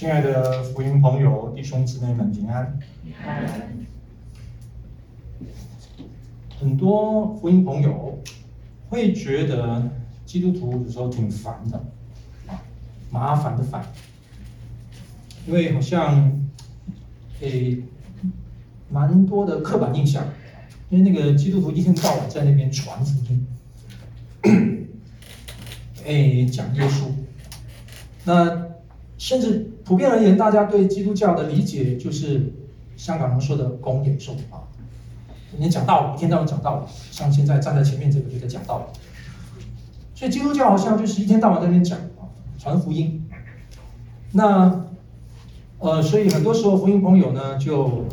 亲爱的福音朋友、弟兄姊妹们，平安。很多福音朋友会觉得基督徒有时候挺烦的，麻烦的烦，因为好像蛮多的刻板印象，因为那个基督徒一天到晚在那边传福音，讲耶稣，那甚至普遍而言，大家对基督教的理解就是香港人说的公演说啊，你讲道理，一天到晚讲道理，像现在站在前面这个就在讲道理，所以基督教好像就是一天到晚在那边讲啊，传福音。那所以很多时候福音朋友呢，就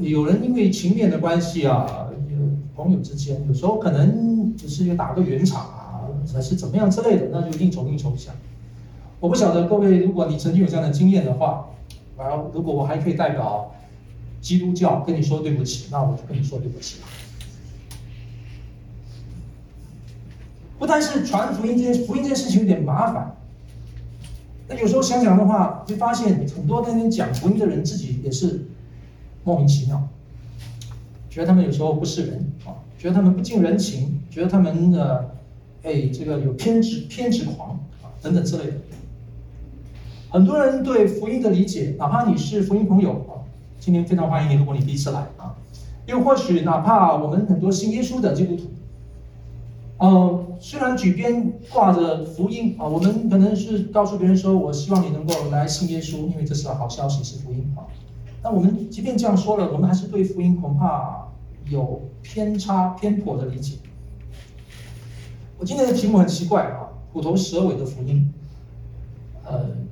有人因为情面的关系啊，朋友之间有时候可能只是打个圆场啊，还是怎么样之类的，那就应酬一下。我不晓得各位，如果你曾经有这样的经验的话，如果我还可以代表基督教跟你说对不起，那我就跟你说对不起了。不但是传福音这件事情有点麻烦，那有时候想想的话，就发现很多那天讲福音的人自己也是莫名其妙，觉得他们有时候不是人啊，觉得他们不近人情，觉得他们这个有偏执狂啊等等之类的。很多人对福音的理解，哪怕你是福音朋友啊，今天非常欢迎你，如果你第一次来啊，又或许哪怕我们很多信耶稣的基督徒，虽然嘴边挂着福音啊，我们可能是告诉别人说，我希望你能够来信耶稣，因为这是好消息，是福音啊。那我们即便这样说了，我们还是对福音恐怕有偏颇的理解。我今天的题目很奇怪啊，虎头蛇尾的福音。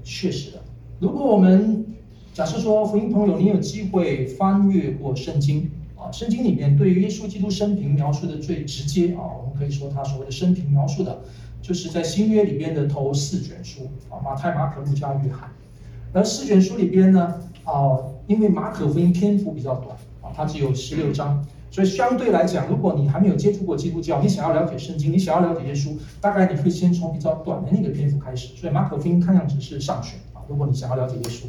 确实的，如果我们假设说福音朋友，你有机会翻阅过圣经啊，圣经里面对于耶稣基督生平描述的最直接啊，我们可以说他所谓的生平描述的，就是在新约里边的头4卷书啊，马太、马可、路加、约翰。而4卷书里边呢，因为马可福音篇幅比较短啊，它只有16章，所以相对来讲，如果你还没有接触过基督教，你想要了解圣经，你想要了解耶稣，大概你会先从比较短的那个篇幅开始。所以马可福音看上去是上选啊，如果你想要了解耶稣，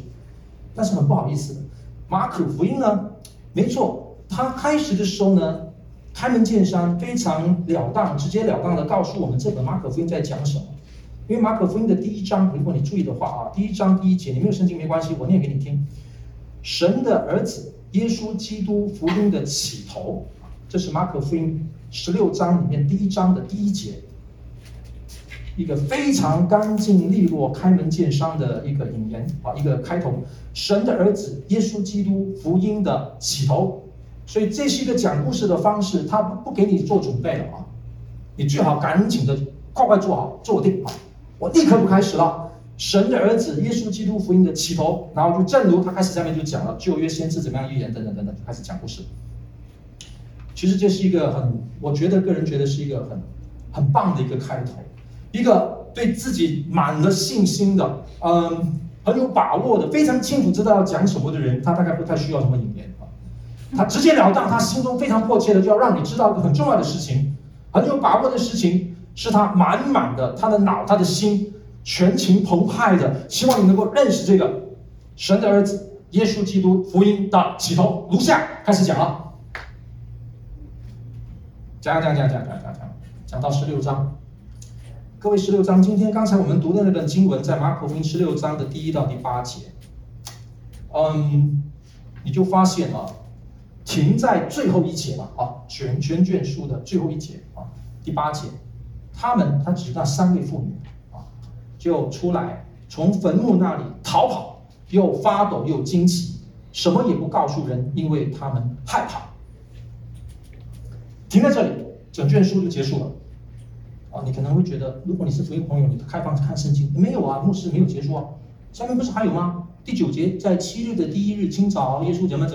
但是很不好意思的，马可福音呢，没错，它开始的时候呢，开门见山，非常了当、直截了当的告诉我们这本马可福音在讲什么。因为马可福音的第1章，如果你注意的话啊，第1章第1节，你没有圣经没关系，我念给你听：神的儿子。耶稣基督福音的起头，这是马可福音16章里面第1章的第1节，一个非常干净利落、开门见山的一个引言啊，一个开头。神的儿子，耶稣基督福音的起头，所以这是一个讲故事的方式，他不给你做准备了啊，你最好赶紧的快坐定啊，我立刻就开始了。神的儿子耶稣基督福音的起头，然后就正如他开始下面就讲了旧约先知怎么样预言等等等等，就开始讲故事。其实这是一个我个人觉得是一个很棒的一个开头，一个对自己满了信心的，很有把握的，非常清楚知道要讲什么的人，他大概不太需要什么引言啊，他直截了当，他心中非常迫切的就要让你知道一个很重要的事情，很有把握的事情，是他满满的他的脑他的心。全情澎湃的希望你能够认识这个神的儿子耶稣基督福音的起头，如下开始讲了，讲到16章，各位16章，今天刚才我们读的那本经文在马可福音16章的第1到第8节，你就发现啊，停在最后一节了啊，全卷书的最后一节啊，第8节，他指那3位妇女。就出来，从坟墓那里逃跑，又发抖又惊奇，什么也不告诉人，因为他们害怕。停在这里，整卷书就结束了。啊，你可能会觉得，如果你是福音朋友，你开放看圣经，没有啊，牧师没有结束啊，下面不是还有吗？第9节，在7日的第1日清早，耶稣怎么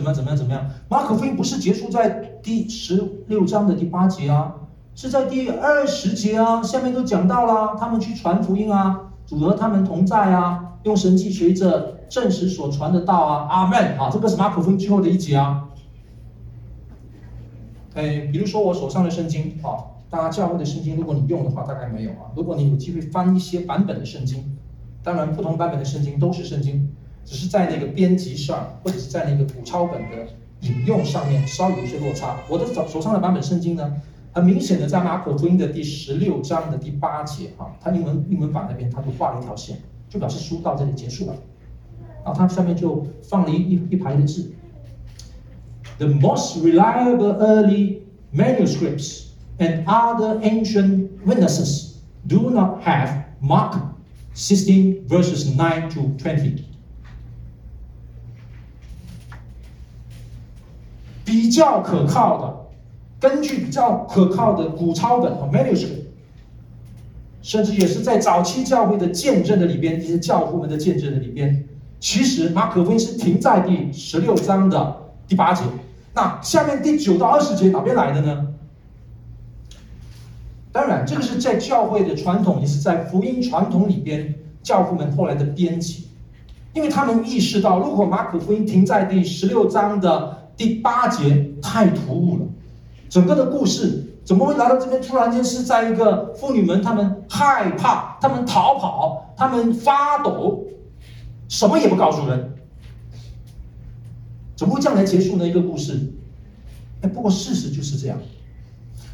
样？马可福音不是结束在第16章的第8节啊，是在第20节啊，下面都讲到了，他们去传福音啊。主和他们同在啊，用神迹随着证实所传的道啊，阿们啊，这个是马可福音最后的一节啊。比如说我手上的圣经啊，大家教会的圣经，如果你用的话，大概没有啊。如果你有机会翻一些版本的圣经，当然不同版本的圣经都是圣经，只是在那个编辑上或者是在那个古抄本的引用上面稍有一些落差。我的手上的版本圣经呢，很明显的在马可福音的第16章的第8节啊，它英文版那边它就画了一条线，就表示书到这里结束了。然后它下面就放了一排的字 ：The most reliable early manuscripts and other ancient witnesses do not have Mark 16:9-20。比较可靠的。根据比较可靠的古抄本和 manuscript， 甚至也是在早期教会的见证的里边，一些教父们的见证的里边，其实马可福音是停在第16章的第8节。那下面第9到20节哪边来的呢？当然，这个是在教会的传统，也是在福音传统里边，教父们后来的编辑，因为他们意识到，如果马可福音停在第16章的第8节，太突兀了。整个的故事怎么会来到这边？突然间是在一个妇女们，她们害怕，她们逃跑，她们发抖，什么也不告诉人，怎么会这样来结束呢？一个故事，不过事实就是这样。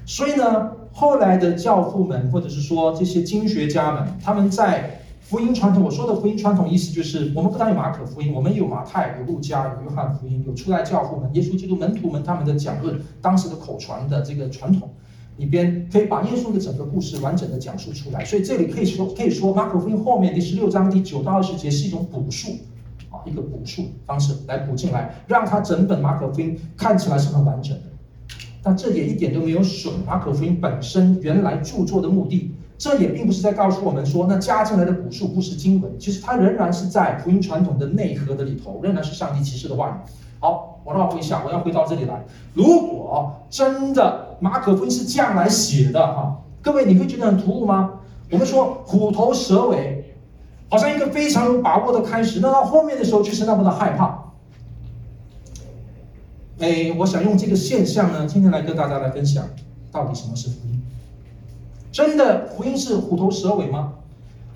所以呢，后来的教父们，或者是说这些经学家们，他们在福音传统，我说的福音传统意思就是我们不但有马可福音，我们有马太、有路加、有约翰福音，有初代教父们、耶稣基督门徒们他们的讲论，当时的口传的这个传统里边，可以把耶稣的整个故事完整的讲述出来。所以这里可以说马可福音后面第16章第9到20节是一种补述啊，一个补述方式来补进来，让它整本马可福音看起来是很完整的。但这也一点都没有损马可福音本身原来著作的目的。这也并不是在告诉我们说，那加进来的补述不是经文，其实它仍然是在福音传统的内核的里头，仍然是上帝启示的话语。好，我绕回一下，我要回到这里来。如果真的马可福音是这样来写的啊，各位你会觉得很突兀吗？我们说虎头蛇尾，好像一个非常有把握的开始，那到后面的时候却是那么的害怕。我想用这个现象呢，今天来跟大家来分享，到底什么是福音？真的福音是虎头蛇尾吗？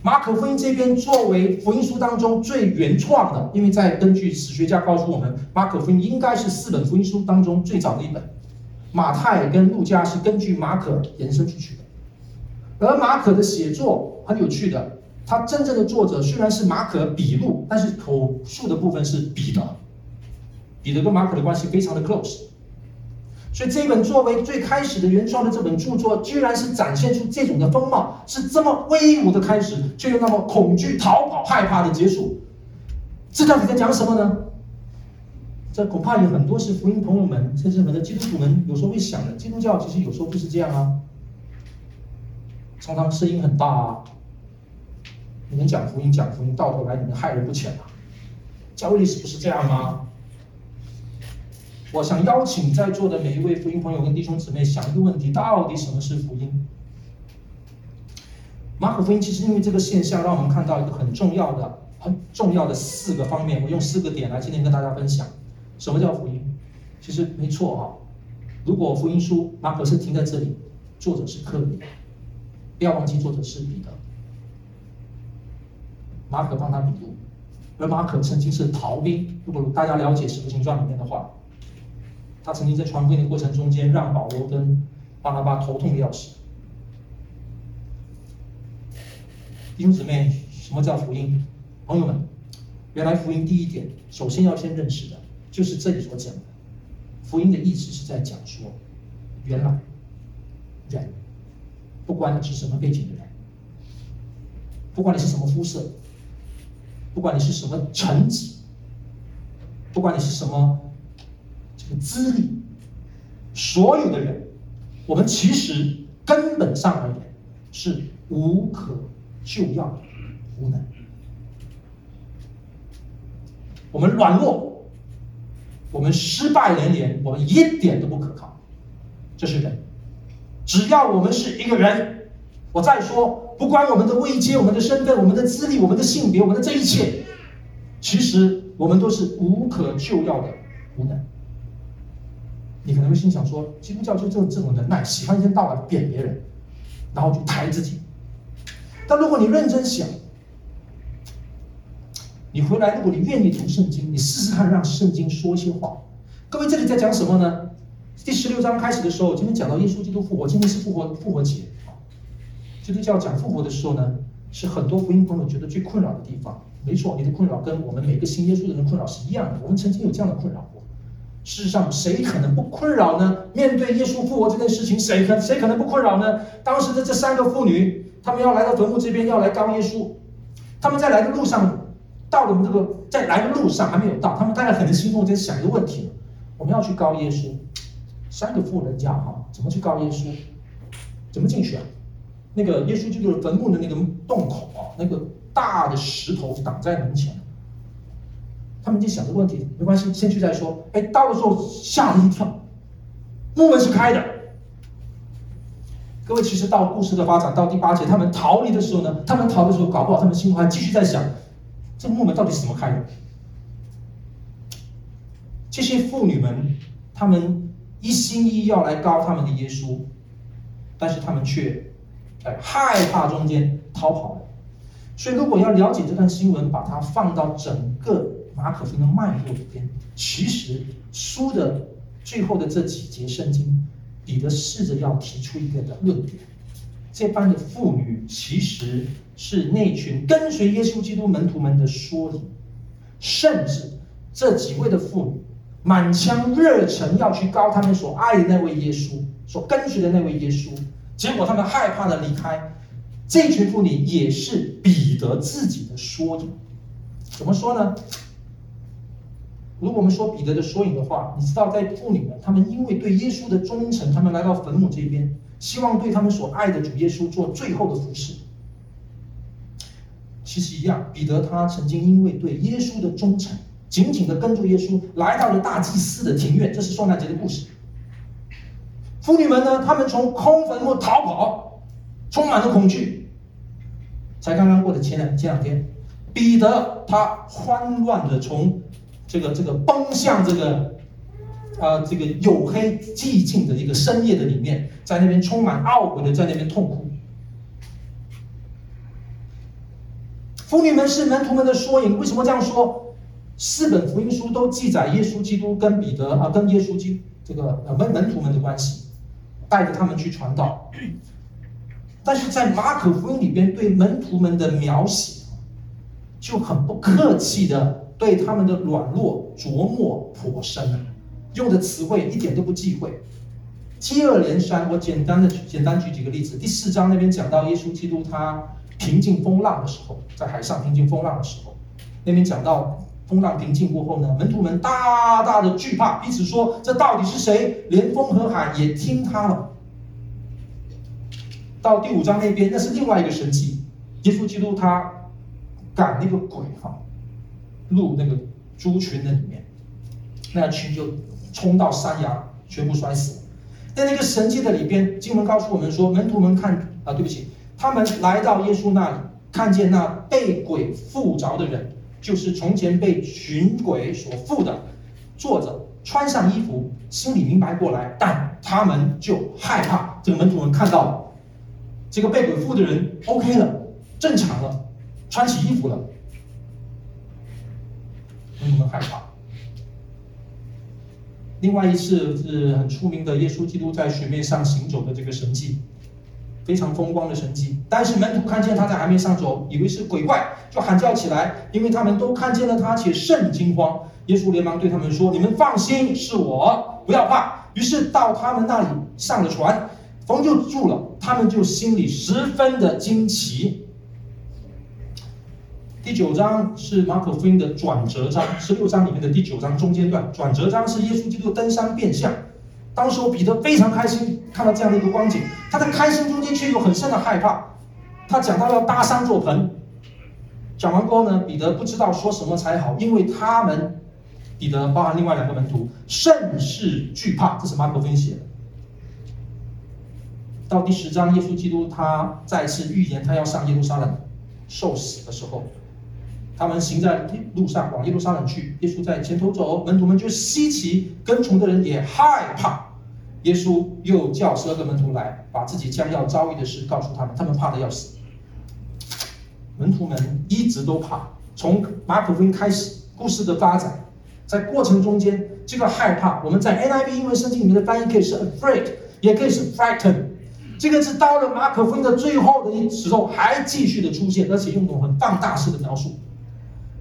马可福音这边作为福音书当中最原创的，因为在根据史学家告诉我们，马可福音应该是4本福音书当中最早的一本，马太跟路加是根据马可延伸出去的。而马可的写作很有趣的，他真正的作者虽然是马可笔录，但是口述的部分是彼得跟马可的关系非常的 close。所以这本作为最开始的原创的这本著作，居然是展现出这种的风貌，是这么威武的开始，却又那么恐惧、逃跑、害怕的结束。这到底在讲什么呢？这恐怕有很多是福音朋友们，甚至很多基督徒们有时候会想的。基督教其实有时候不是这样啊，常常声音很大啊。你们讲福音，到头来你们害人不浅啊。教会历史不是这样吗？我想邀请在座的每一位福音朋友跟弟兄姊妹想一个问题：到底什么是福音？马可福音其实因为这个现象，让我们看到一个很重要的4个方面。我用4个点来今天跟大家分享什么叫福音。其实没错啊，如果福音书马可是停在这里，作者是客人，不要忘记作者是彼得，马可帮他笔录，而马可曾经是逃兵。如果大家了解《使徒行传》里面的话，他曾经在传福音的过程中间，让保罗跟巴拿巴头痛的要死。弟兄姊妹，什么叫福音？朋友们，原来福音第一点，首先要先认识的，就是这里所讲的，福音的意思是在讲说，原来人，不管你是什么背景的人，不管你是什么肤色，不管你是什么成绩，不管你是什么资历，所有的人，我们其实根本上而言是无可救药的无能。我们软弱，我们失败连连，我们一点都不可靠。这是人。只要我们是一个人，我再说，不管我们的位阶、我们的身份、我们的资历、我们的性别、我们的这一切，其实我们都是无可救药的无能。你可能会心想说，基督教就这种能耐，喜欢一天到晚贬别人，然后就抬自己。但如果你认真想，你回来，如果你愿意读圣经，你试试看让圣经说些话。各位，这里在讲什么呢？第16章开始的时候，今天讲到耶稣基督复活，今天是复活节。基督教讲复活的时候呢，是很多福音朋友觉得最困扰的地方。没错，你的困扰跟我们每个信耶稣的人困扰是一样的。我们曾经有这样的困扰过。事实上，谁可能不困扰呢？面对耶稣复活这件事情，谁可能不困扰呢？当时的这3个妇女，她们要来到坟墓这边，要来膏耶稣。她们在来的路上，到了我们这个在来的路上还没有到，她们大概可能心中在想一个问题：我们要去膏耶稣，3个富人家哈，怎么去膏耶稣？怎么进去啊？那个耶稣基督的坟墓的那个洞口啊，那个大的石头挡在门前。他们就想着问题，没关系，先去再说。哎，到的时候吓了一跳，墓门是开的。各位，其实到故事的发展到第8节，他们逃离的时候，搞不好他们心中还继续在想，这墓门到底是怎么开的？这些妇女们，他们一心一意要来膏他们的耶稣，但是他们却害怕中间逃跑了。所以如果要了解这段新闻，把它放到整个马可福音的脉络里边，其实书的最后的这几节圣经，彼得试着要提出一个的论点：这般的妇女其实是那群跟随耶稣基督门徒们的缩影，甚至这几位的妇女满腔热忱要去膏他们所爱的那位耶稣，所跟随的那位耶稣，结果他们害怕的离开。这群妇女也是彼得自己的缩影。怎么说呢？如果我们说彼得的缩影的话，你知道，在妇女们，他们因为对耶稣的忠诚，他们来到坟墓这边，希望对他们所爱的主耶稣做最后的服侍。其实一样，彼得他曾经因为对耶稣的忠诚，紧紧的跟住耶稣，来到了大祭司的庭院，这是受难节的故事。妇女们呢，她们从空坟墓逃跑，充满了恐惧。才刚刚过的前两天，彼得他慌乱的从这个奔向这个黝黑寂静的一个深夜的里面，在那边充满懊悔的在那边痛哭。妇女们是门徒们的缩影。为什么这样说？4本福音书都记载耶稣基督跟彼得啊，跟耶稣基督这个门徒们的关系。带着他们去传道，但是在马可福音里边对门徒们的描写，就很不客气的对他们的软弱琢磨颇深了，用的词汇一点都不忌讳，接二连三。我简单举几个例子。第4章那边讲到耶稣基督他平静风浪的时候，在海上平静风浪的时候，那边讲到风浪平静过后呢，门徒们大大的惧怕，彼此说：“这到底是谁？连风和海也听他了。”到第5章那边，那是另外一个神迹，耶稣基督他赶那个鬼哈，入那个猪群的里面，那群就冲到山崖，全部摔死了。在那个神迹的里边，经文告诉我们说，门徒们他们来到耶稣那里，看见那被鬼附着的人，就是从前被群鬼所附的，坐着，穿上衣服，心里明白过来，但他们就害怕。这个门徒们看到了这个被鬼附的人 OK 了，正常了，穿起衣服了，门徒们害怕。另外一次是很出名的耶稣基督在水面上行走的这个神迹，非常风光的神迹，但是门徒看见他在海面上走，以为是鬼怪，就喊叫起来，因为他们都看见了他，且甚惊慌。耶稣连忙对他们说：“你们放心，是我，不要怕。”于是到他们那里上了船，风就住了，他们就心里十分的惊奇。第9章是马可福音的转折章，16章里面的第9章中间段，转折章是耶稣基督登山变相。当时彼得非常开心，看到这样的一个光景，他在开心中间却有很深的害怕。他讲到要搭山做棚，讲完过后呢，彼得不知道说什么才好，因为彼得包含另外2个门徒，甚是惧怕。这是马可福音写的。到第10章，耶稣基督他再次预言他要上耶路撒冷受死的时候，他们行在路上往耶路撒冷去，耶稣在前头走，门徒们就稀奇，跟从的人也害怕。耶稣又叫12个门徒来，把自己将要遭遇的事告诉他们，他们怕得要死。门徒们一直都怕，从马可福音开始故事的发展，在过程中间这个害怕，我们在 NIV 英文圣经里面的翻译可以是 afraid， 也可以是 frightened， 这个是到了马可福音的最后的时候还继续的出现，而且用种很放大式的描述。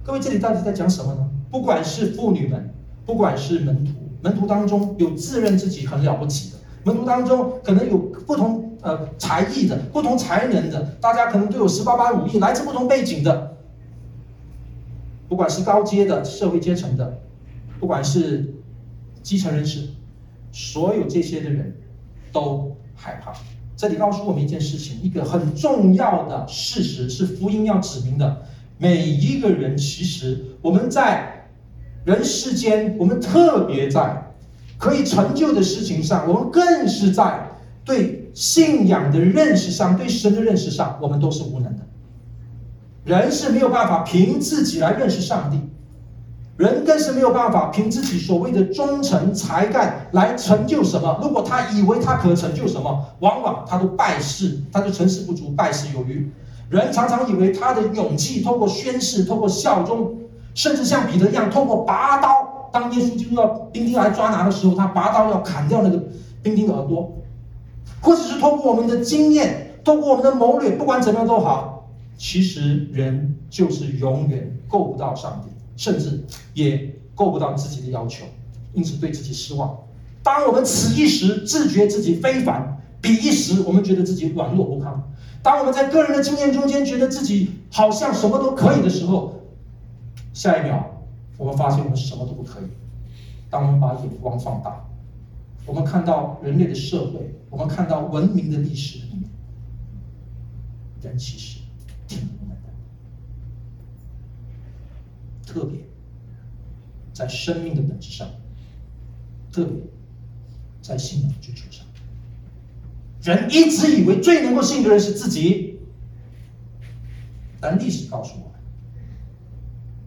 各位，这里到底在讲什么呢？不管是妇女们，不管是门徒，门徒当中有自认自己很了不起的，门徒当中可能有不同才艺的、不同才能的，大家可能都有十八般武艺，来自不同背景的，不管是高阶的社会阶层的，不管是基层人士，所有这些的人都害怕。这里告诉我们一件事情，一个很重要的事实是福音要指明的，每一个人其实我们在人世间，我们特别在可以成就的事情上，我们更是在对信仰的认识上，对神的认识上，我们都是无能的。人是没有办法凭自己来认识上帝，人更是没有办法凭自己所谓的忠诚才干来成就什么。如果他以为他可成就什么，往往他都败事，他就成事不足，败事有余。人常常以为他的勇气透过宣誓，透过效忠，甚至像彼得一样，透过拔刀，当耶稣基督要兵丁来抓拿的时候，他拔刀要砍掉那个兵丁的耳朵，或者是透过我们的经验，透过我们的谋略，不管怎么样都好，其实人就是永远够不到上帝，甚至也够不到自己的要求，因此对自己失望。当我们此一时自觉自己非凡，彼一时我们觉得自己软弱不堪。当我们在个人的经验中间觉得自己好像什么都可以的时候，下一秒我们发现我们什么都不可以。当我们把眼光放大，我们看到人类的社会，我们看到文明的历史里面，人其实挺无能的，特别在生命的本质上，特别在信仰的追求上。人一直以为最能够信的人是自己，但历史告诉我们，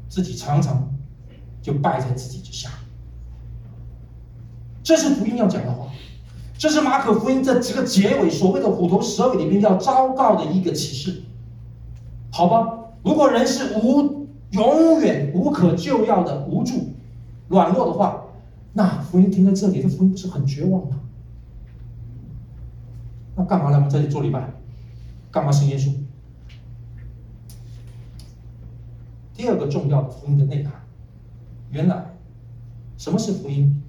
自己常常就败在自己之下。这是福音要讲的话，这是马可福音在这个结尾所谓的虎头蛇尾里面要昭告的一个启示。好吧，如果人是永远无可救药的无助软弱的话，那福音停在这里，这福音不是很绝望吗？那干嘛来我们这里做礼拜？干嘛信耶稣？第二个重要的福音的内涵，原来什么是福音？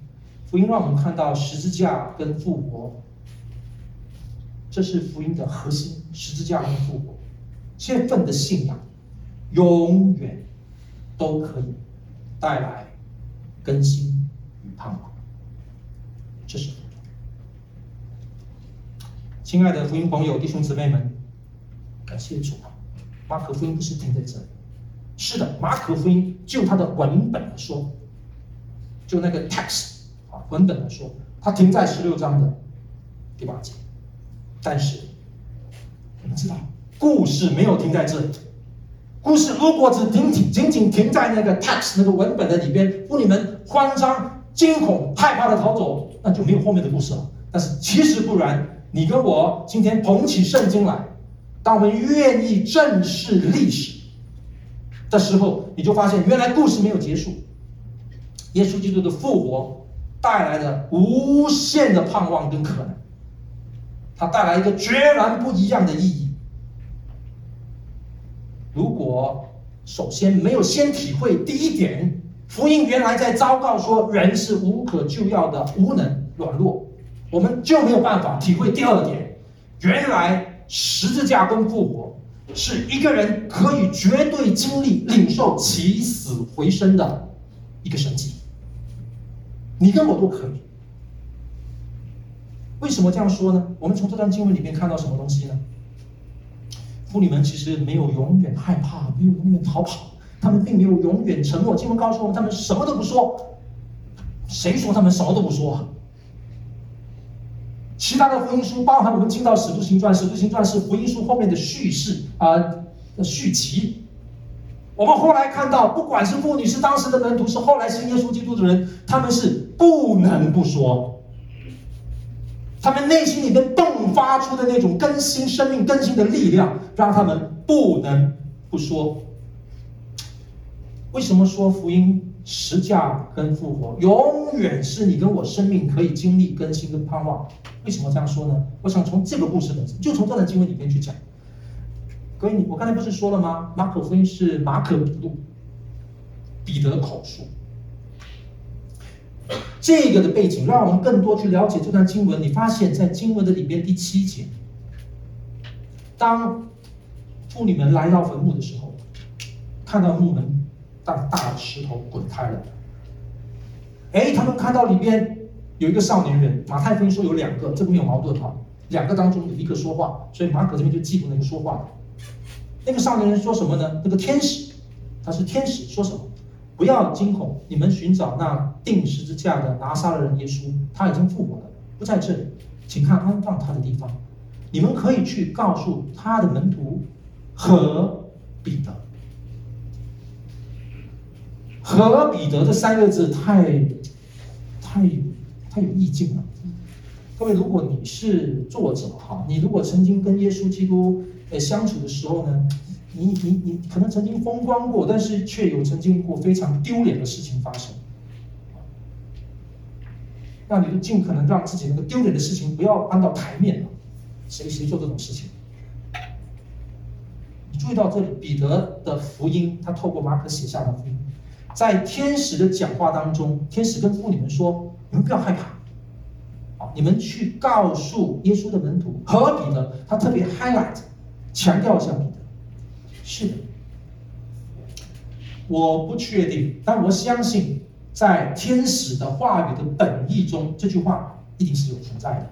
福音让我们看到十字架跟复活，这是福音的核心，十字架跟复活。这份的信仰永远都可以带来更新与盼望，这是福音。亲爱的福音朋友、弟兄姊妹们，感谢主，马可福音不是停在这里。是的，马可福音就它的文本来说，就那个 text 啊，文本来说，它停在16章的第8节。但是我们知道，故事没有停在这里。故事如果只仅仅停在那个 text 那个文本的里边，妇女们慌张、惊恐、害怕的逃走，那就没有后面的故事了。但是其实不然。你跟我今天捧起圣经来，当我们愿意正视历史的时候，你就发现原来故事没有结束。耶稣基督的复活带来了无限的盼望跟可能，它带来一个决然不一样的意义。如果首先没有先体会第一点，福音原来在昭告说人是无可救药的无能软弱，我们就没有办法体会第二点，原来十字架跟复活是一个人可以绝对经历领受起死回生的一个神迹。你跟我都可以。为什么这样说呢？我们从这段经文里面看到什么东西呢？妇女们其实没有永远害怕，没有永远逃跑，他们并没有永远沉默。经文告诉我们，他们什么都不说。谁说他们什么都不说？其他的福音书包含我们听到使徒行传，使徒行传是福音书后面的叙事续集。我们后来看到，不管是妇女，是当时的门徒，是后来信耶稣基督的人，他们是不能不说。他们内心里面迸发出的那种更新生命、更新的力量，让他们不能不说。为什么说福音十架跟复活永远是你跟我生命可以经历更新跟盼望？为什么这样说呢？我想从这个故事本身，就从这段经文里面去讲。所以我刚才不是说了吗？马可福音是马可笔录，彼得口述。这个的背景让我们更多去了解这段经文。你发现在经文的里面第7节，当妇女们来到坟墓的时候，看到墓门大的石头滚开了。他们看到里面有一个少年人，马太福音说有2个，这没有矛盾哈。2个当中有一个说话，所以马可这边就记住那个说话的。那个少年人说什么呢？那个天使，他是天使，说什么？不要惊恐，你们寻找那钉十字架的拿撒勒人耶稣，他已经复活了，不在这里，请看安放他的地方。你们可以去告诉他的门徒和彼得。和彼得这3个字太有意境了。各位，如果你是作者哈，你如果曾经跟耶稣基督相处的时候呢，你可能曾经风光过，但是却有曾经过非常丢脸的事情发生。那你就尽可能让自己那个丢脸的事情不要搬到台面了。谁做这种事情？你注意到这里，彼得的福音，他透过马可写下的福音。在天使的讲话当中，天使跟妇女们说：“你们不要害怕，你们去告诉耶稣的门徒和彼得。”他特别 highlight 强调一下彼得。是的，我不确定，但我相信在天使的话语的本意中，这句话一定是有存在的。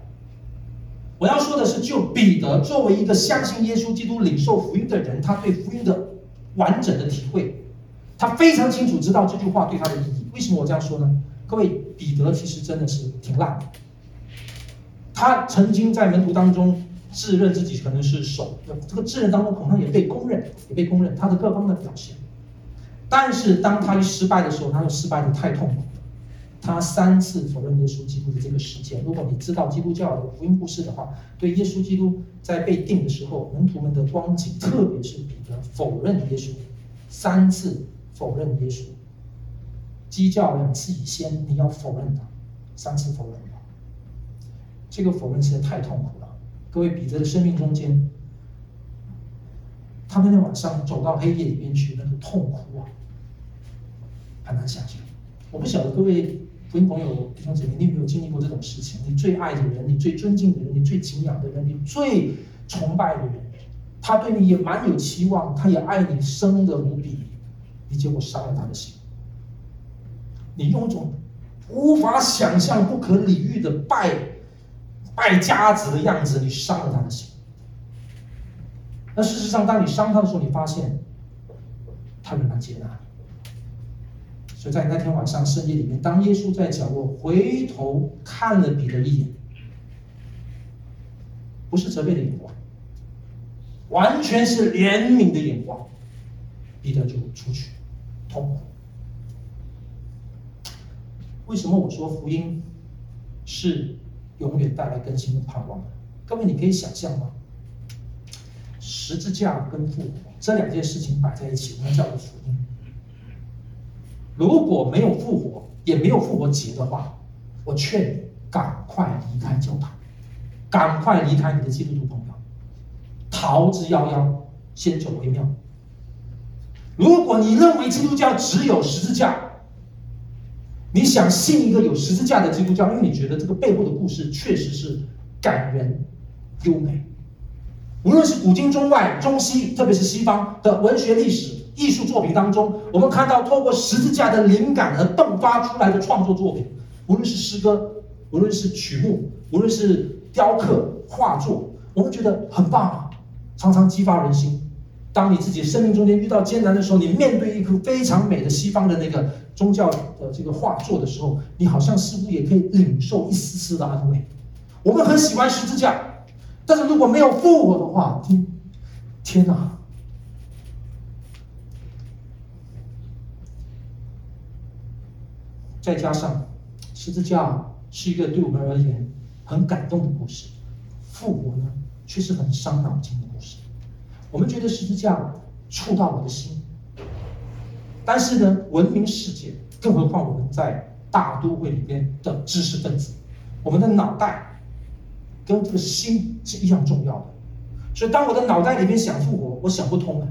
我要说的是，就彼得作为一个相信耶稣基督、领受福音的人，他对福音的完整的体会。他非常清楚知道这句话对他的意义。为什么我这样说呢？各位，彼得其实真的是挺烂的。他曾经在门徒当中自认自己可能是首，这个自认当中可能也被公认他的各方的表现。但是当他一失败的时候，他又失败的太痛苦了。他3次否认耶稣基督的这个事件。如果你知道基督教的福音故事的话，对耶稣基督在被钉的时候，门徒们的光景，特别是彼得否认耶稣3次。否认耶稣，鸡叫2次以先，你要否认他，3次否认他，这个否认实在太痛苦了。各位，彼得的生命中间，他那天晚上走到黑夜里面去，那个痛苦啊，很难想象。我不晓得各位福音朋友弟兄姐妹，你有没有经历过这种事情？你最爱的人，你最尊敬的人，你最敬仰的人，你最崇拜的人，他对你也蛮有期望，他也爱你深的无比。你结果杀了他的心，你用一种无法想象、不可理喻的败家子的样子，你伤了他的心。那事实上，当你伤他的时候，你发现他仍然接纳你。所以在那天晚上深夜里面，当耶稣在角落回头看了彼得一眼，不是责备的眼光，完全是怜悯的眼光，彼得就出去。痛苦。为什么我说福音是永远带来更新的盼望？各位，你可以想象吗？十字架跟复活这2件事情摆在一起，我们叫做福音。如果没有复活，也没有复活节的话，我劝你赶快离开教堂，赶快离开你的基督徒朋友，逃之夭夭，先走为妙。如果你认为基督教只有十字架，你想信一个有十字架的基督教，因为你觉得这个背后的故事确实是感人优美，无论是古今中外、中西，特别是西方的文学、历史、艺术作品当中，我们看到透过十字架的灵感而迸发出来的创作作品，无论是诗歌，无论是曲目，无论是雕刻、画作，我们觉得很棒啊，常常激发人心。当你自己生命中间遇到艰难的时候，你面对一幅非常美的西方的那个宗教的这个画作的时候，你好像似乎也可以领受一丝丝的安慰。我们很喜欢十字架，但是如果没有复活的话，天哪！再加上十字架是一个对我们而言很感动的故事，复活呢却是很伤脑筋的故事。我们觉得十字架触到我的心，但是呢，文明世界，更何况我们在大都会里面的知识分子，我们的脑袋跟这个心是一样重要的。所以当我的脑袋里面想复活，我想不通了，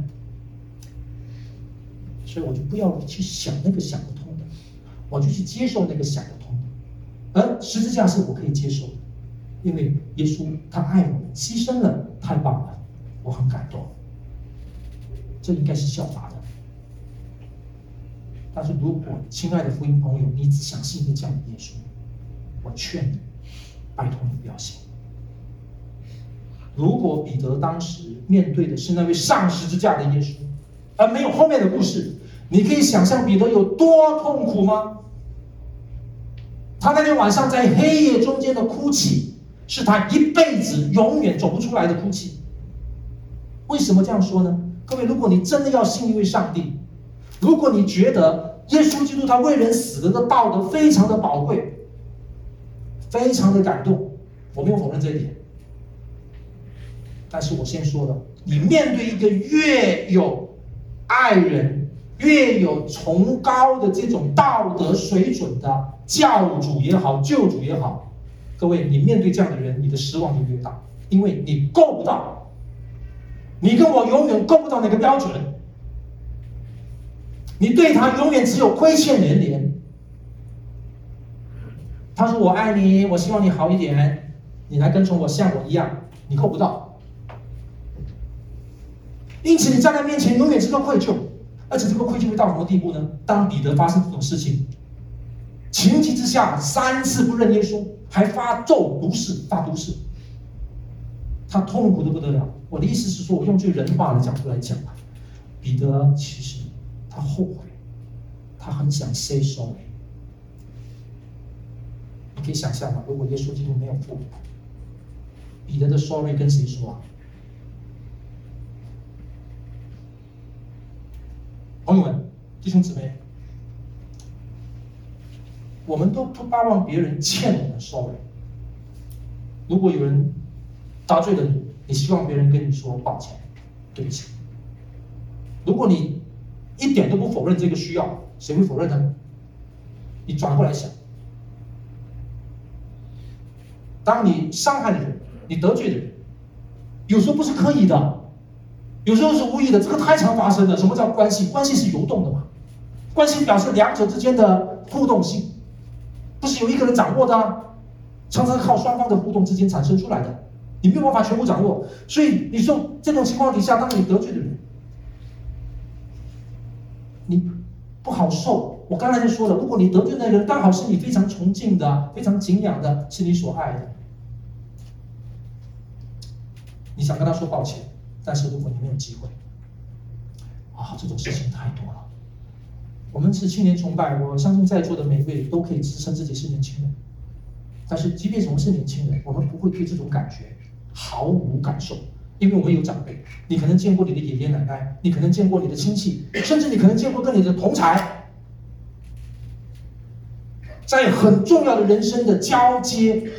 所以我就不要去想那个想不通的，我就去接受那个想不通的。而十字架是我可以接受的，因为耶稣他爱我们，牺牲了，太棒了，我很感动，这应该是效法的。但是如果亲爱的福音朋友，你只相信一个这样的耶稣，我劝你，拜托你不要信。如果彼得当时面对的是那位上十字架的耶稣，而没有后面的故事，你可以想象彼得有多痛苦吗？他那天晚上在黑夜中间的哭泣，是他一辈子永远走不出来的哭泣。为什么这样说呢？各位，如果你真的要信一位上帝，如果你觉得耶稣基督他为人死的道德非常的宝贵，非常的感动，我没有否认这一点。但是我先说了，你面对一个越有爱人、越有崇高的这种道德水准的教主也好、救主也好，各位，你面对这样的人，你的失望就越大，因为你够不到，你跟我永远够不到那个标准。你对他永远只有亏欠连连。他说我爱你，我希望你好一点，你来跟从我，像我一样，你够不到。因此你在他面前永远是个愧疚，而且这个愧疚会到什么地步呢？当彼得发生这种事情，情急之下3次不认耶稣，还发咒毒誓，发毒誓，他痛苦的不得了。我的意思是说，我用最人话的角度来讲，彼得其实他后悔，他很想 say sorry。 你可以想象吗？如果耶稣基督没有复活，彼得的 sorry 跟谁说啊？朋友们，弟兄姊妹，我们都不巴望别人欠我们 sorry。 如果有人得罪了你，你希望别人跟你说抱歉，对不起。如果你一点都不否认这个需要，谁会否认呢？你转过来想，当你伤害的人，你得罪的人，有时候不是刻意的，有时候是无意的，这个太常发生了。什么叫关系？关系是流动的嘛，关系表示两者之间的互动性，不是由一个人掌握的啊，常常靠双方的互动之间产生出来的，你没有办法全部掌握。所以你说这种情况底下，当你得罪的人，你不好受。我刚才就说了，如果你得罪那个人，刚好是你非常崇敬的、非常敬仰的，是你所爱的，你想跟他说抱歉，但是如果你没有机会啊，这种事情太多了。我们是青年崇拜，我相信在座的每一位都可以自称自己是年轻人，但是即便我们是年轻人，我们不会对这种感觉毫无感受，因为我们有长辈，你可能见过你的爷爷奶奶，你可能见过你的亲戚，甚至你可能见过跟你的同才，在很重要的人生的交接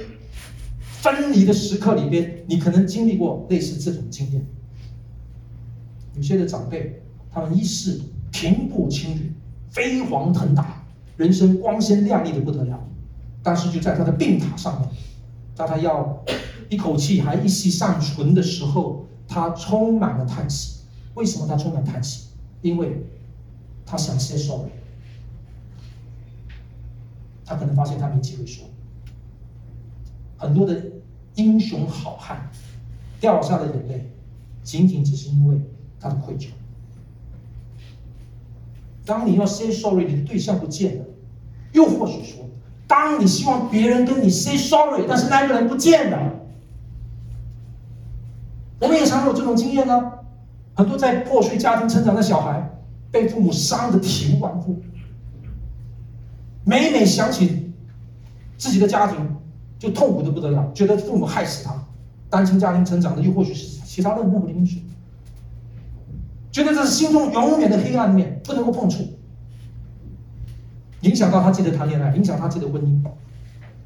分离的时刻里边，你可能经历过类似这种经验。有些的长辈，他们一世平步青云，飞黄腾达，人生光鲜亮丽的不得了，但是就在他的病榻上面，当他要一口气还一息尚存的时候，他充满了叹息。为什么他充满叹息？因为他想 say sorry， 他可能发现他没机会说。很多的英雄好汉掉下的眼泪，仅仅只是因为他的愧疚。当你要 say sorry， 你的对象不见了，又或许说，当你希望别人跟你 say sorry， 但是那个人不见了。我们也常有这种经验呢，很多在破碎家庭成长的小孩，被父母伤得体无完肤，每每想起自己的家庭，就痛苦的不得了，觉得父母害死他。单亲家庭成长的，又或许是其他的任何因素，觉得这是心中永远的黑暗面，不能够碰触，影响到他自己的谈恋爱，影响他自己的婚姻。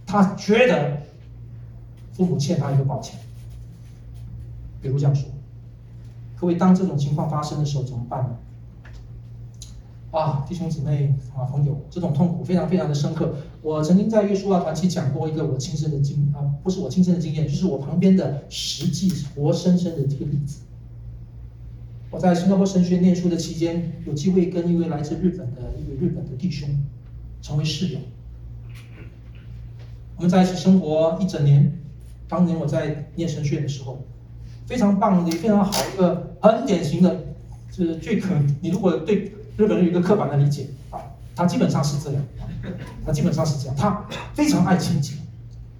他觉得父母欠他一个抱歉。比如这样说，各位，当这种情况发生的时候怎么办呢？啊，弟兄姐妹啊，朋友，这种痛苦非常非常的深刻。我曾经在约书亚团契讲过一个我亲身的不是我亲身的经验，就是我旁边的实际活生生的这个例子。我在新加坡神学念书的期间，有机会跟一位来自日本的弟兄成为室友，我们在一起生活一整年。当年我在念神学的时候，非常棒的、非常好一个很典型的，就是最可你如果对日本人有一个刻板的理解啊，他基本上是这样，他非常爱清洁，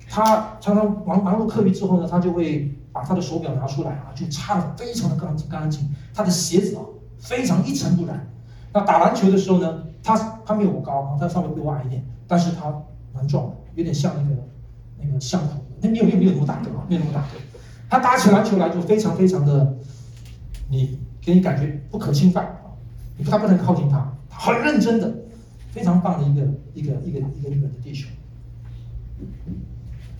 他常常忙碌课余之后呢，他就会把他的手表拿出来啊，就擦得非常的干净，他的鞋子啊非常一尘不染。那打篮球的时候呢，他没有我高，他稍微比我矮一点，但是他蛮壮的，有点像那个相扑，那没有那么大个，他打起篮球来就非常非常的，给你感觉不可侵犯。他不能靠近他，他很认真的，非常棒的一个日本的弟兄。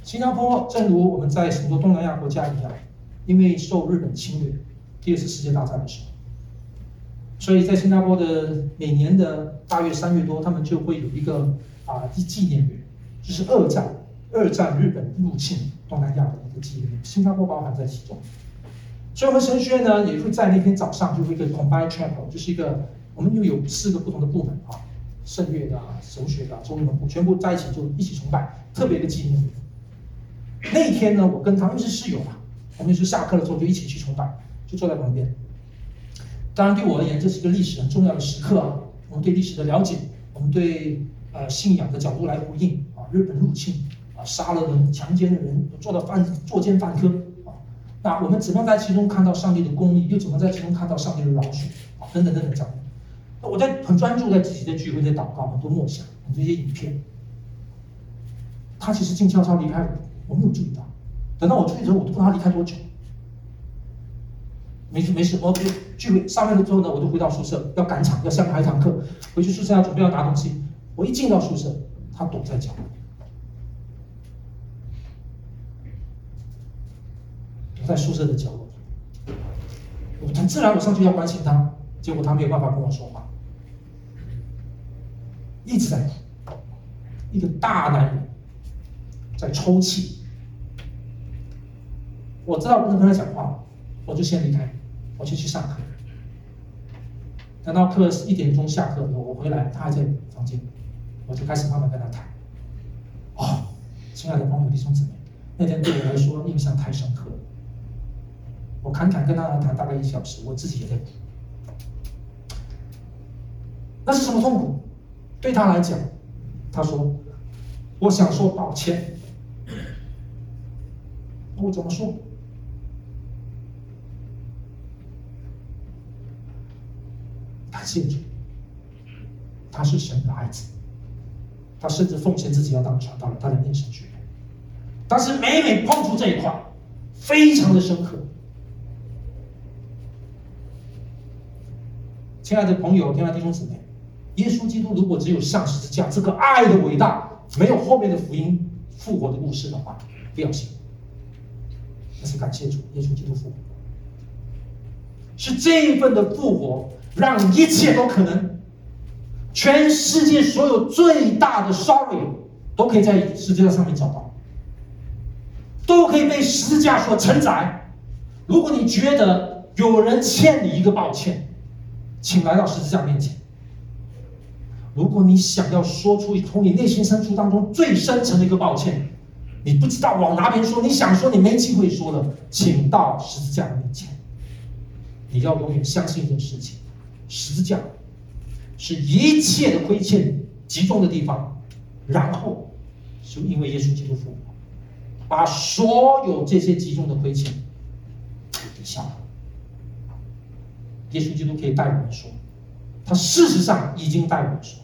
新加坡正如我们在很多东南亚国家一样，因为受日本侵略，第二次世界大战的时候，所以在新加坡的每年的大约3月多，他们就会有一个纪念日，就是二战日本入侵东南亚的一个纪念日，新加坡包含在其中。所以我们神学呢也会在那天早上就会一个 combined chapel， 就是一个我们又有4个不同的部门啊，圣乐的、神学的、中文部全部在一起就一起崇拜，特别的纪念。那一天呢，我跟他们是室友嘛，我们就下课的时候就一起去崇拜，就坐在旁边。当然对我而言这是一个历史很重要的时刻啊，我们对历史的了解，我们对信仰的角度来回应啊，日本入侵啊，杀了人、强奸的人，作奸犯科。那我们怎么样在其中看到上帝的公义，又怎么在其中看到上帝的饶恕啊，等等这样。那我在很专注在自己的聚会，在祷告，很多默想，很多一些影片。他其实静悄悄离开我没有注意到。等到我注意的时候，我都不知道他离开多久。没事，我聚会上完了之后呢，我就回到宿舍，要赶场，要下排一堂课，回去宿舍要准备要拿东西。我一进到宿舍，他躲在角落。在宿舍的角落，我很自然我上去要关心他，结果他没有办法跟我说话，一直在哭，一个大男人在抽泣。我知道不能跟他讲话，我就先离开，我先去上课。等到课1点钟下课，我回来，他还在房间，我就开始慢慢跟他谈。哦，亲爱的朋友弟兄姊妹，那天对我来说印象太深刻了。我侃侃跟他谈大概1小时，我自己也在哭。那是什么痛苦？对他来讲，他说：“我想说抱歉。”我怎么说？感谢主，他是神的孩子，他甚至奉献自己要当传道人，他来念神学。但是每每碰触这一块，非常的深刻。亲爱的朋友，亲爱的弟兄姊妹，耶稣基督如果只有上十字架这个爱的伟大，没有后面的福音复活的故事的话，不要信。但是感谢主，耶稣基督复活，是这一份的复活让一切都可能，全世界所有最大的 sorry 都可以在十字架上面找到，都可以被十字架所承载。如果你觉得有人欠你一个抱歉，请来到十字架面前。如果你想要说出从你内心深处当中最深层的一个抱歉，你不知道往哪边说，你想说你没机会说了，请到十字架面前。你要永远相信一件事情，十字架是一切的亏欠集中的地方，然后就因为耶稣基督复活，把所有这些集中的亏欠抵消了。耶稣基督可以带我们说，他事实上已经带我们说，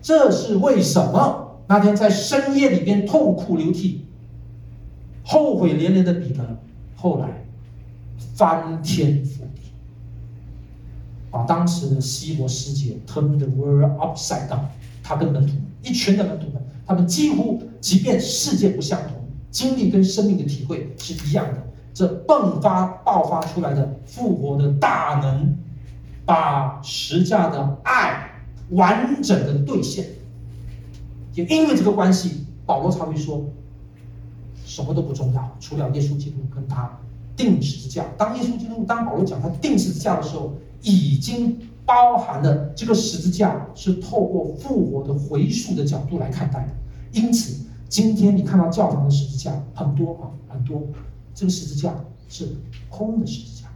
这是为什么那天在深夜里边痛哭流涕、后悔连连的彼得，后来翻天覆地，把当时的西罗世界 turn the world upside down。他跟门徒们，一群的门徒们，他们几乎即便世界不相同，经历跟生命的体会是一样的。这爆发出来的复活的大能，把十架的爱完整的兑现。也因为这个关系，保罗才会说，什么都不重要，除了耶稣基督跟他定十字架。当保罗讲他定十字架的时候，已经包含了这个十字架是透过复活的回溯的角度来看待的。因此，今天你看到教堂的十字架很多，这个十字架是空的十字架。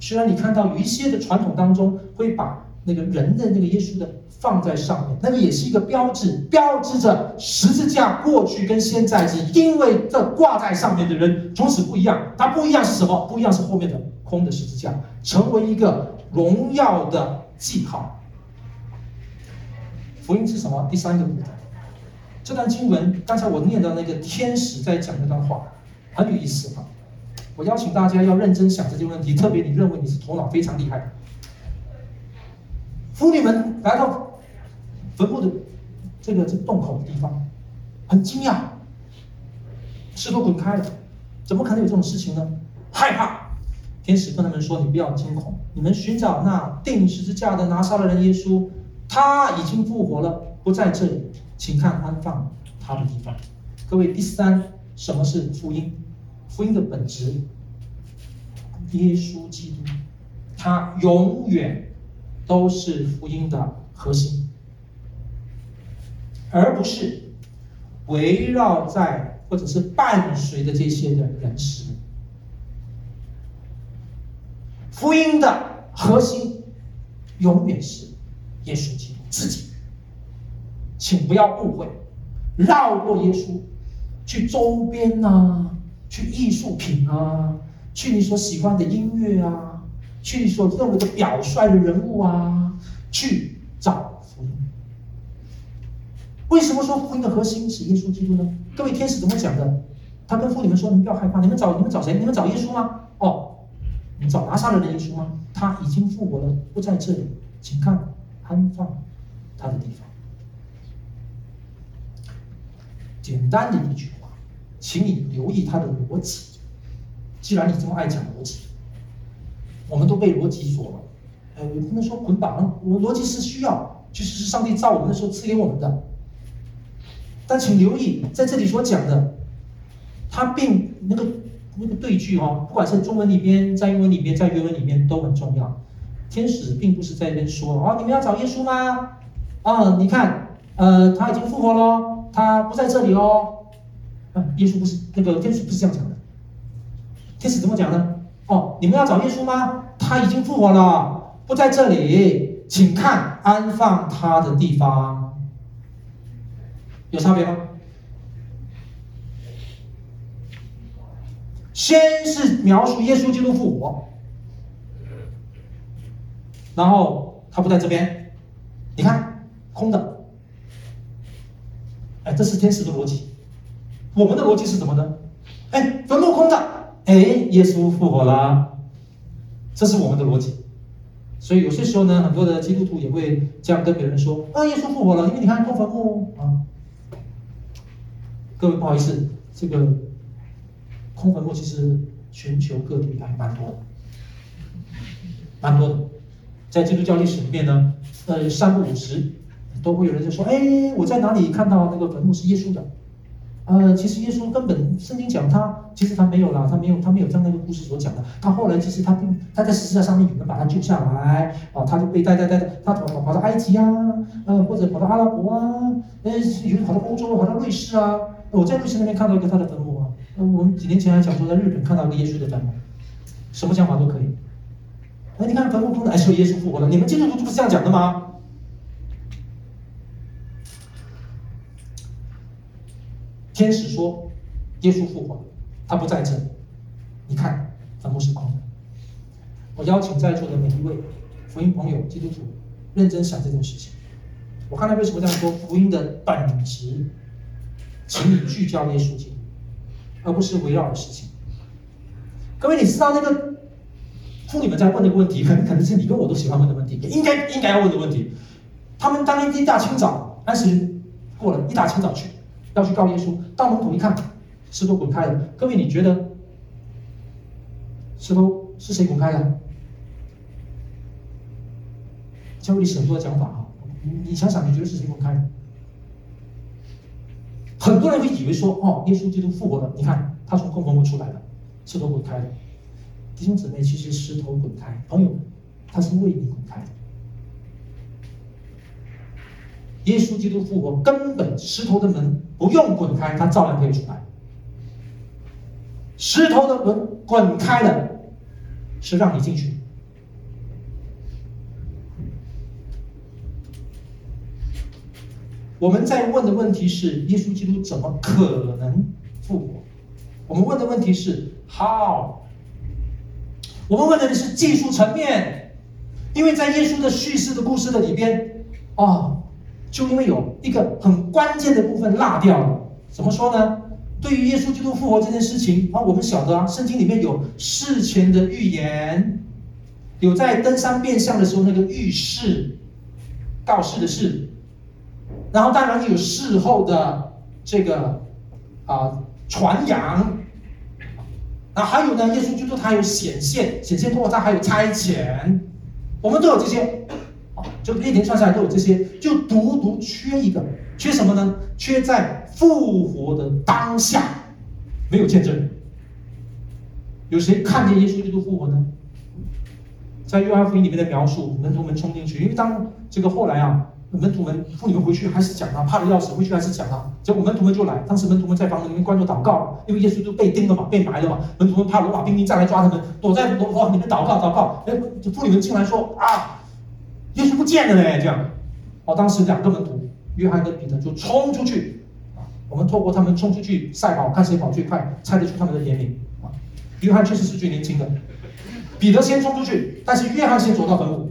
虽然你看到有一些的传统当中会把那个人的那个耶稣的放在上面，那个也是一个标志，标志着十字架过去跟现在是因为这挂在上面的人从此不一样。它不一样是什么？不一样是后面的空的十字架，成为一个荣耀的记号。福音是什么？第三个部分，这段经文刚才我念到那个天使在讲那段话很有意思啊！我邀请大家要认真想这些问题，特别你认为你是头脑非常厉害的。妇女们来到坟墓的这洞口的地方，很惊讶，石头滚开了，怎么可能有这种事情呢？害怕！天使跟他们说：“你不要惊恐，你们寻找那钉十字架的拿撒勒人耶稣，他已经复活了，不在这里，请看安放他的地方。”各位，第三，什么是福音？福音的本质，耶稣基督，他永远都是福音的核心，而不是围绕在或者是伴随着这些的人事。福音的核心永远是耶稣基督自己，请不要误会，绕过耶稣去周边啊，去艺术品啊，去你所喜欢的音乐啊，去你所认为的表率的人物啊，去找福音。为什么说福音的核心是耶稣基督呢？各位，天使怎么讲的？他跟妇女们说：“你们不要害怕，你们找谁？你们找耶稣吗？哦，你找拿撒勒人耶稣吗？他已经复活了，不在这里，请看安放他的地方。”简单的一句话，请你留意它的逻辑。既然你这么爱讲逻辑，我们都被逻辑所了。我不能说捆绑，我逻辑是需要，就是上帝造我们的时候赐给我们的。但请留意，在这里所讲的，它并那个对句哦，不管是中文里边、在英文里边、在原文里面都很重要。天使并不是在那边说哦，你们要找耶稣吗？啊，你看，他已经复活了，他不在这里哦。耶稣不是天使不是这样讲的，天使怎么讲呢？哦，你们要找耶稣吗？他已经复活了，不在这里，请看安放他的地方。有差别吗？先是描述耶稣基督复活，然后他不在这边，你看空的。哎，这是天使的逻辑。我们的逻辑是什么呢？哎，坟墓空的，哎，耶稣复活了，这是我们的逻辑。所以有些时候呢，很多的基督徒也会这样跟别人说：“啊，耶稣复活了，因为你看空坟墓啊。”各位不好意思，这个空坟墓其实全球各地还蛮多的，在基督教历史里面呢，350都会有人就说：“哎，我在哪里看到那个坟墓是耶稣的？”其实耶稣根本圣经讲他，其实他没有啦，他没有像那个故事所讲的，他后来其实他在十字架上面有人把他救下来，啊，他就被带，他跑到埃及啊，或者跑到阿拉伯啊，有人跑到欧洲，跑到瑞士啊。我在瑞士那边看到一个他的坟墓啊，我们几年前还讲说在日本看到一个耶稣的坟墓，什么讲法都可以。哎，你看坟墓空的，哎，是耶稣复活了，你们基督徒不是这样讲的吗？天使说耶稣复活了，他不在这里，你看坟墓是空的。我邀请在座的每一位福音朋友基督徒认真想这件事情。我刚才为什么这样说？福音的本质，请你聚焦耶稣基督，而不是围绕的事情。各位，你知道那个妇女们在问这个问题，可能是你跟我都喜欢问的问题，应该要问的问题。他们当天一大清早20过了，一大清早要去告耶稣，到门口一看，石头滚开了。各位，你觉得是谁公开的？教会里很多讲法啊，你想想，你觉得是谁公开的？很多人会以为说，哦，耶稣基督复活了，你看他从空坟墓出来了，石头滚开了。弟兄姊妹，其实石头滚开，朋友，他是为你滚开的。耶稣基督复活，根本石头的门不用滚开，他照样可以出来。石头的门滚开了，是让你进去。我们在问的问题是：耶稣基督怎么可能复活？我们问的问题是 how。我们问的是技术层面，因为在耶稣的叙事的故事的里边，哦，就因为有一个很关键的部分落掉了。怎么说呢？对于耶稣基督复活这件事情啊，我们晓得啊，圣经里面有事前的预言，有在登山变相的时候那个预示、告示的事，然后当然有事后的这个传扬，然后还有呢，耶稣基督他有显现，显现过后他还有差遣，我们都有这些，就一连串下来都有这些，就独缺一个。缺什么呢？缺在复活的当下没有见证。有谁看见耶稣基督复活呢？在约翰福音里面的描述，门徒们冲进去，因为当这个后来啊，门徒们妇女们回去还是讲啊，怕的要死，回去还是讲啊，结果门徒们就来，当时门徒们在房子里面关着祷告，因为耶稣就被钉了嘛，被埋了嘛，门徒们怕罗马兵丁再来抓他们，躲在罗马里面祷告，哎，妇女们进来说啊，耶稣不见了嘞，这样，当时两个门徒。约翰跟彼得就冲出去，我们透过他们冲出去赛跑，看谁跑最快，猜得出他们的年龄。约翰确实是最年轻的，彼得先冲出去，但是约翰先走到坟墓。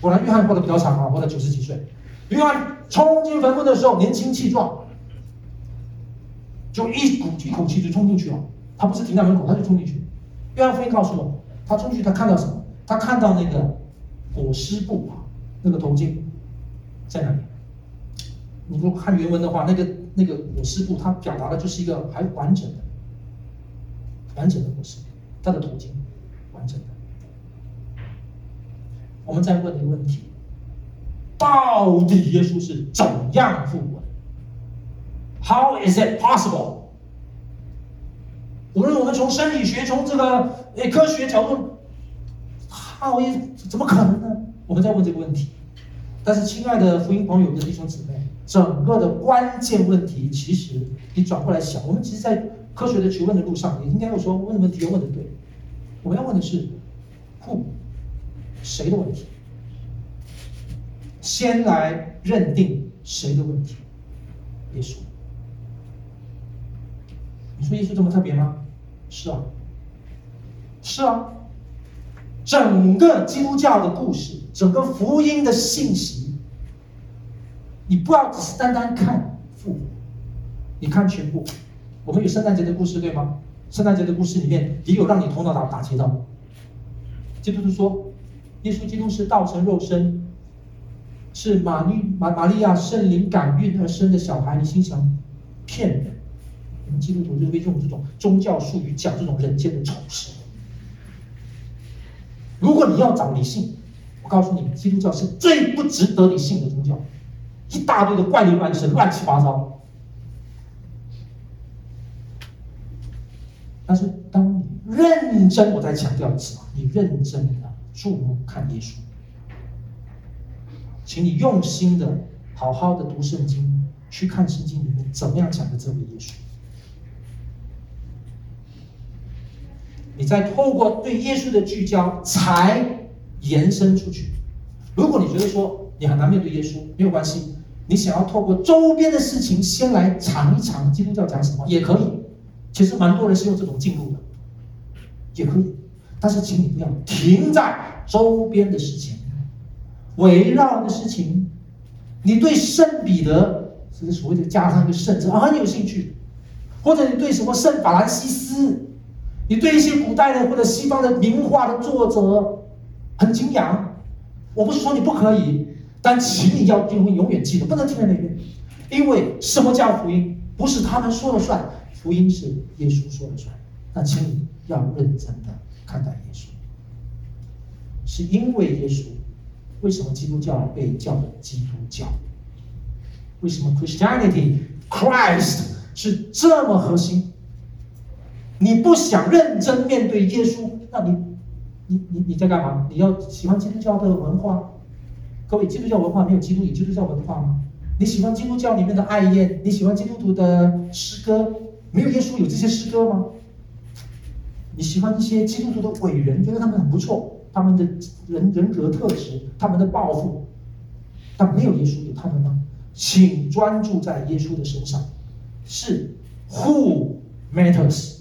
果然约翰活得比较长啊，活了90几岁。约翰冲进坟墓的时候年轻气壮，就一口气就冲进去了。他不是停在门口，他就冲进去。约翰福音告诉我，他冲进去他看到什么？他看到那个裹尸布啊，那个头巾。在哪里？你如果看原文的话，那个裹尸布，它表达的就是一个还完整的裹尸布，它的头巾完整的。我们再问一个问题：到底耶稣是怎样复活的 ？How is it possible？ 无论我们从生理学、从这个科学角度 ，How is 怎么可能呢？我们再问这个问题。但是，亲爱的福音朋友的弟兄姊妹，整个的关键问题，其实你转过来想，我们其实，在科学的求问的路上，也应该有说问问题要问的对。我们要问的是 ，who， 谁的问题？先来认定谁的问题？耶稣。你说耶稣这么特别吗？是啊。整个基督教的故事，整个福音的信息，你不要只是单单看复活，你看全部。我们有圣诞节的故事，对吗？圣诞节的故事里面也有让你头脑打结的。基督徒说，耶稣基督是道成肉身，是玛利亚圣灵感孕而生的小孩。你心想，骗人！我们基督徒就是被用这种宗教术语讲这种人间的丑事。如果你要找理性，我告诉你，基督教是最不值得理性的宗教，一大堆的怪力乱神，乱七八糟。但是当你认真，我再强调一次，你认真的注目看耶稣，请你用心的好好的读圣经，去看圣经里面怎么样讲的这位耶稣。你再透过对耶稣的聚焦，才延伸出去。如果你觉得说你很难面对耶稣，没有关系，你想要透过周边的事情先来尝一尝基督教讲什么也可以。其实蛮多人是用这种进入的，也可以。但是请你不要停在周边的事情、围绕的事情。你对圣彼得，这是所谓的加上一个圣字，很有兴趣，或者你对什么圣法兰西斯。你对一些古代的或者西方的名画的作者很敬仰，我不是说你不可以，但请你要永远记得，不能停在那边，因为什么叫福音？不是他们说了算，福音是耶稣说了算。那请你要认真的看待耶稣。是因为耶稣，为什么基督教被叫做基督教？为什么 Christianity Christ 是这么核心？你不想认真面对耶稣，那你在干嘛？你要喜欢基督教的文化？各位，基督教文化没有基督以基督教文化吗？你喜欢基督教里面的爱宴，你喜欢基督徒的诗歌，没有耶稣有这些诗歌吗？你喜欢一些基督徒的伟人，觉得他们很不错，他们的人格特质，他们的抱负，但没有耶稣有他们吗？请专注在耶稣的身上，是 Who matters。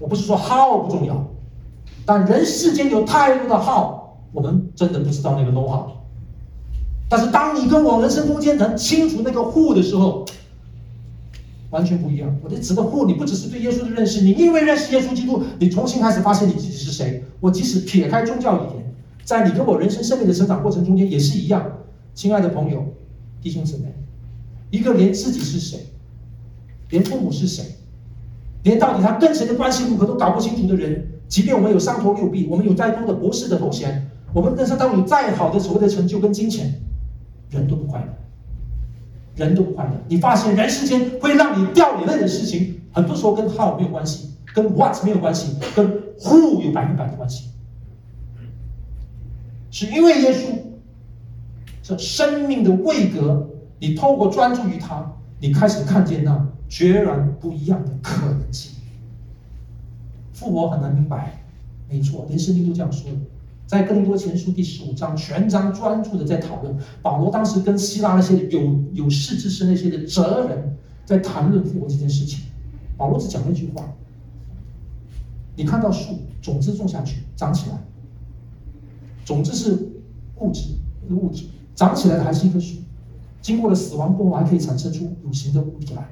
我不是说 How 不重要，但人世间有太多的 How， 我们真的不知道那个 know how。 但是当你跟我人生中间能清楚那个 Who 的时候，完全不一样。我的指的 Who， 你不只是对耶稣的认识，你因为认识耶稣基督，你重新开始发现你自己是谁。我即使撇开宗教语言，在你跟我人生生命的成长过程中间也是一样。亲爱的朋友弟兄姊妹，一个连自己是谁，连父母是谁，连到底他跟谁的关系如何都搞不清楚的人，即便我们有三头六臂，我们有再多的博士的头衔，我们人生当中有再好的所谓的成就跟金钱，人都不快乐，人都不快乐。你发现人世间会让你掉眼泪的事情，很多时候跟 how 没有关系，跟 what 没有关系，跟 who 有100%的关系。是因为耶稣这生命的位格，你透过专注于他，你开始看见那决然不一样的可能性。复活很难明白，没错，连圣经都这样说的。在哥林多前书第15章，全章专注的在讨论保罗当时跟希腊那些有识之士那些的哲人在谈论复活这件事情。保罗只讲了一句话：你看到树，种子种下去，长起来，种子是物质，长起来的还是一棵树，经过了死亡过后还可以产生出有形的物体来。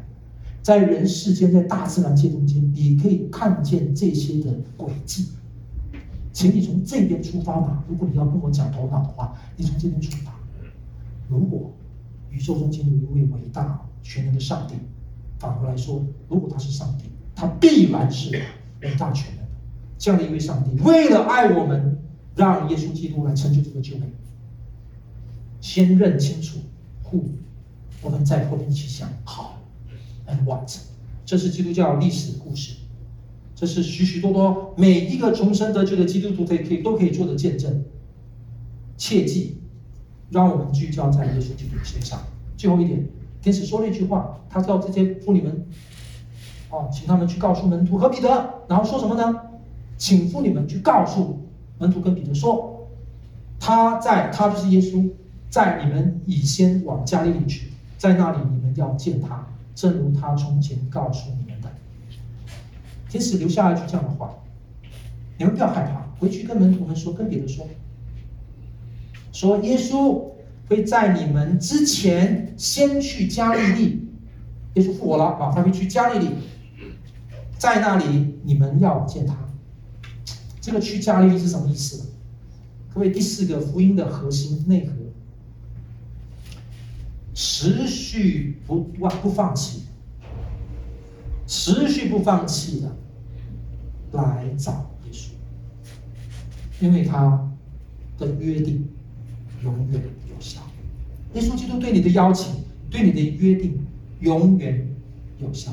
在人世间，在大自然界中间，你可以看见这些的轨迹。请你从这边出发吧，如果你要跟我讲头脑的话，你从这边出发。如果宇宙中间有一位伟大全能的上帝，反过来说，如果他是上帝，他必然是伟大全能的。这样的一位上帝为了爱我们，让耶稣基督来成就这个救恩。先认清楚 who， 我们在后面一起想 how and what。 这是基督教历史故事，这是许许多多每一个重生得救的基督徒都可以做的见证。切记，让我们聚焦在耶稣基督身上。最后一点，天使说了一句话，他叫这些妇女们，请他们去告诉门徒和彼得，然后说什么呢？请妇女们去告诉门徒跟彼得说，他就是耶稣，在你们以先往加利利去，在那里你们要见他，正如他从前告诉你们的。天使留下一句这样的话：你们不要害怕，回去跟门徒们说，跟别人说耶稣会在你们之前先去加利利，耶稣复活了啊，他会去加利利，在那里你们要见他。这个去加利利是什么意思？各位，第四个福音的核心内核，持续不放弃，持续不放弃的来找耶稣，因为他的约定永远有效。耶稣基督对你的邀请，对你的约定永远有效。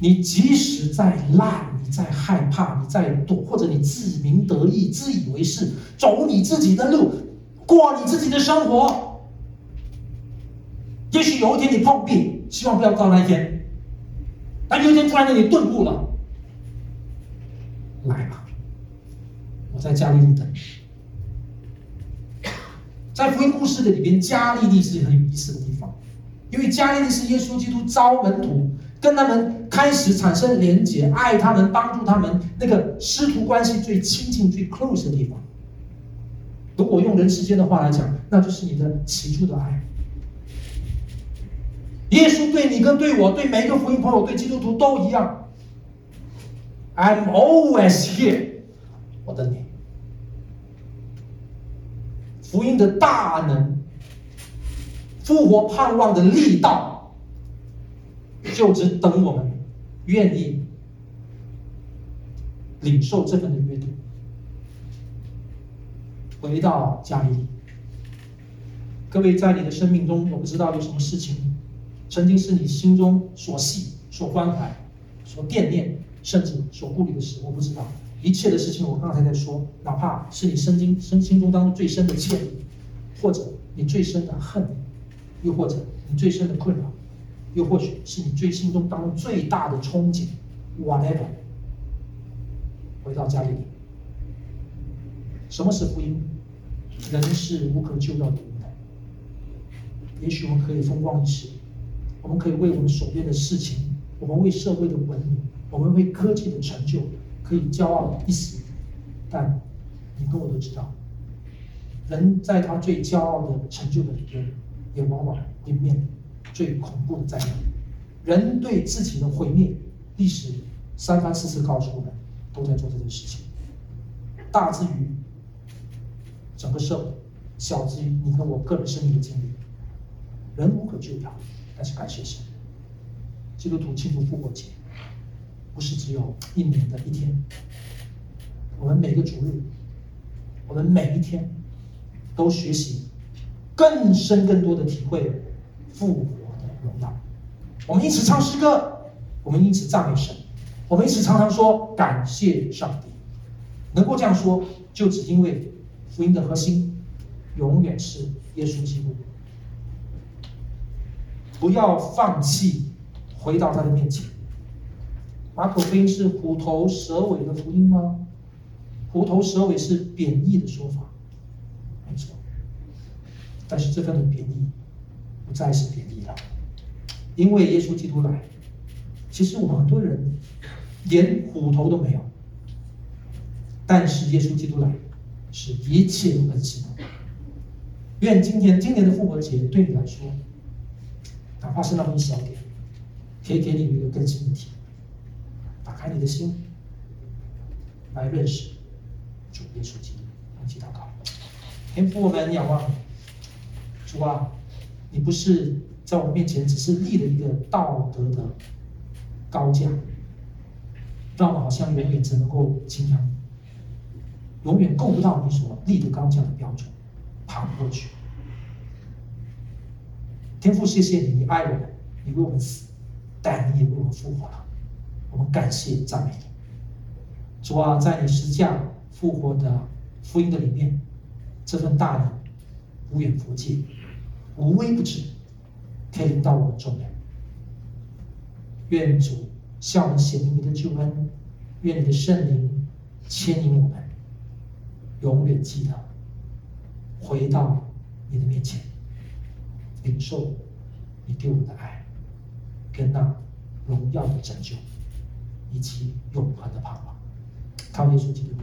你即使再烂，你再害怕，你再躲，或者你自鸣得意、自以为是，走你自己的路，过你自己的生活。也许有一天你碰壁，希望不要到那一天，但有一天突然间你顿悟了，来吧，我在加利利等。在福音故事的里边，加利利是很有意思的地方，因为加利利是耶稣基督招门徒，跟他们开始产生连结，爱他们，帮助他们，那个师徒关系最亲近、最 close 的地方。如果用人世间的话来讲，那就是你的起初的爱。耶稣对你跟对我，对每一个福音朋友，对基督徒都一样。I'm always here， 我等你。福音的大能，复活盼望的力道，就只等我们愿意领受这份的约定。回到家里，各位，在你的生命中，我不知道有什么事情曾经是你心中所系、所关怀、所惦念，甚至所顾虑的事，我不知道。一切的事情，我刚才在说，哪怕是你心中当中最深的歉意，或者你最深的恨，又或者你最深的困扰，又或许是你最心中当中最大的憧憬 ，whatever。回到加利利，什么是福音？人是无可救药的无奈。也许我们可以风光一时，我们可以为我们所愿的事情，我们为社会的文明，我们为科技的成就，可以骄傲的一时，但你跟我都知道，人在他最骄傲的成就的里面，也往往会面临最恐怖的灾难。人对自己的毁灭，历史三番四次告诉我们，都在做这件事情。大至于整个社会，小至于你跟我个人生命的经历。人无可救药，但是感谢神，基督徒庆祝复活节，不是只有一年的一天，我们每个主日，我们每一天都学习更深更多的体会复活的荣耀。我们因此唱诗歌，我们因此赞美神，我们因此常常说感谢上帝。能够这样说，就只因为福音的核心永远是耶稣基督。不要放弃回到他的面前。马可福音是虎头蛇尾的福音吗？虎头蛇尾是贬义的说法，没错。但是这份的贬义不再是贬义了，因为耶稣基督来。其实我们很多人连虎头都没有，但是耶稣基督来是一切有恩赐的。愿今年的复活节对你来说，哪怕是那么一小点，可以给你一个更新的体验。打开你的心，来认识主耶稣基督。一起祷告，天父，我们仰望你，主啊，你不是在我们面前只是立了一个道德的高架，让我们好像永远只能够敬仰你，永远够不到你所立的高架的标准，爬不过去。天父，谢谢你，你爱我们，你为我们死，但你也为我们复活了。我们感谢赞美你，主啊，在你十字架复活的福音的里面，这份大能无远弗届，无微不至，可以临到我们众人。愿主向我们显明你的救恩，愿你的圣灵牵引我们，永远记得回到你的面前，领受你对我们的爱，跟那荣耀的拯救，以及永恒的盼望，靠耶稣基督。